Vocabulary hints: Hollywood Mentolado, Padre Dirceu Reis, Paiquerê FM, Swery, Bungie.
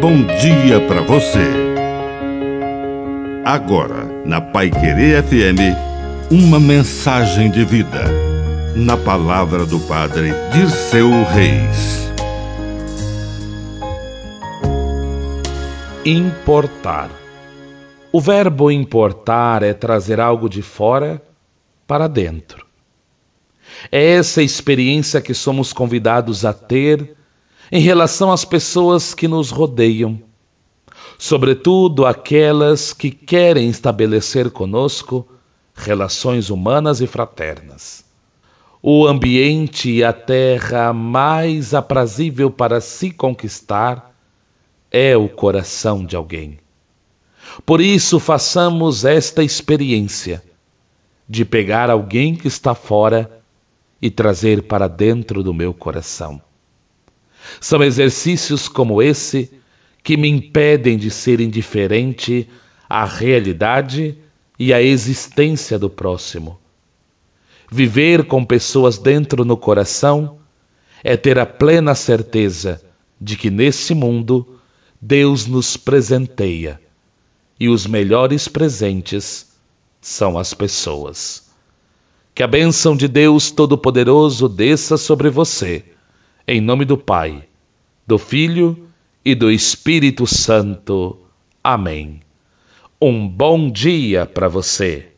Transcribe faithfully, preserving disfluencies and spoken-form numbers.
bom dia para você. Agora, na Paiquerê F M, uma mensagem de vida, na palavra do Padre Dirceu Reis. Importar. O verbo importar é trazer algo de fora para dentro. É essa experiência que somos convidados a ter em relação às pessoas que nos rodeiam, sobretudo aquelas que querem estabelecer conosco relações humanas e fraternas. O ambiente e a terra mais aprazível para se conquistar é o coração de alguém. Por isso, façamos esta experiência de pegar alguém que está fora e trazer para dentro do meu coração. São exercícios como esse que me impedem de ser indiferente à realidade e à existência do próximo. Viver com pessoas dentro no coração é ter a plena certeza de que nesse mundo Deus nos presenteia e os melhores presentes são as pessoas. Que a bênção de Deus Todo-Poderoso desça sobre você. Em nome do Pai, do Filho e do Espírito Santo. Amém. Um bom dia para você.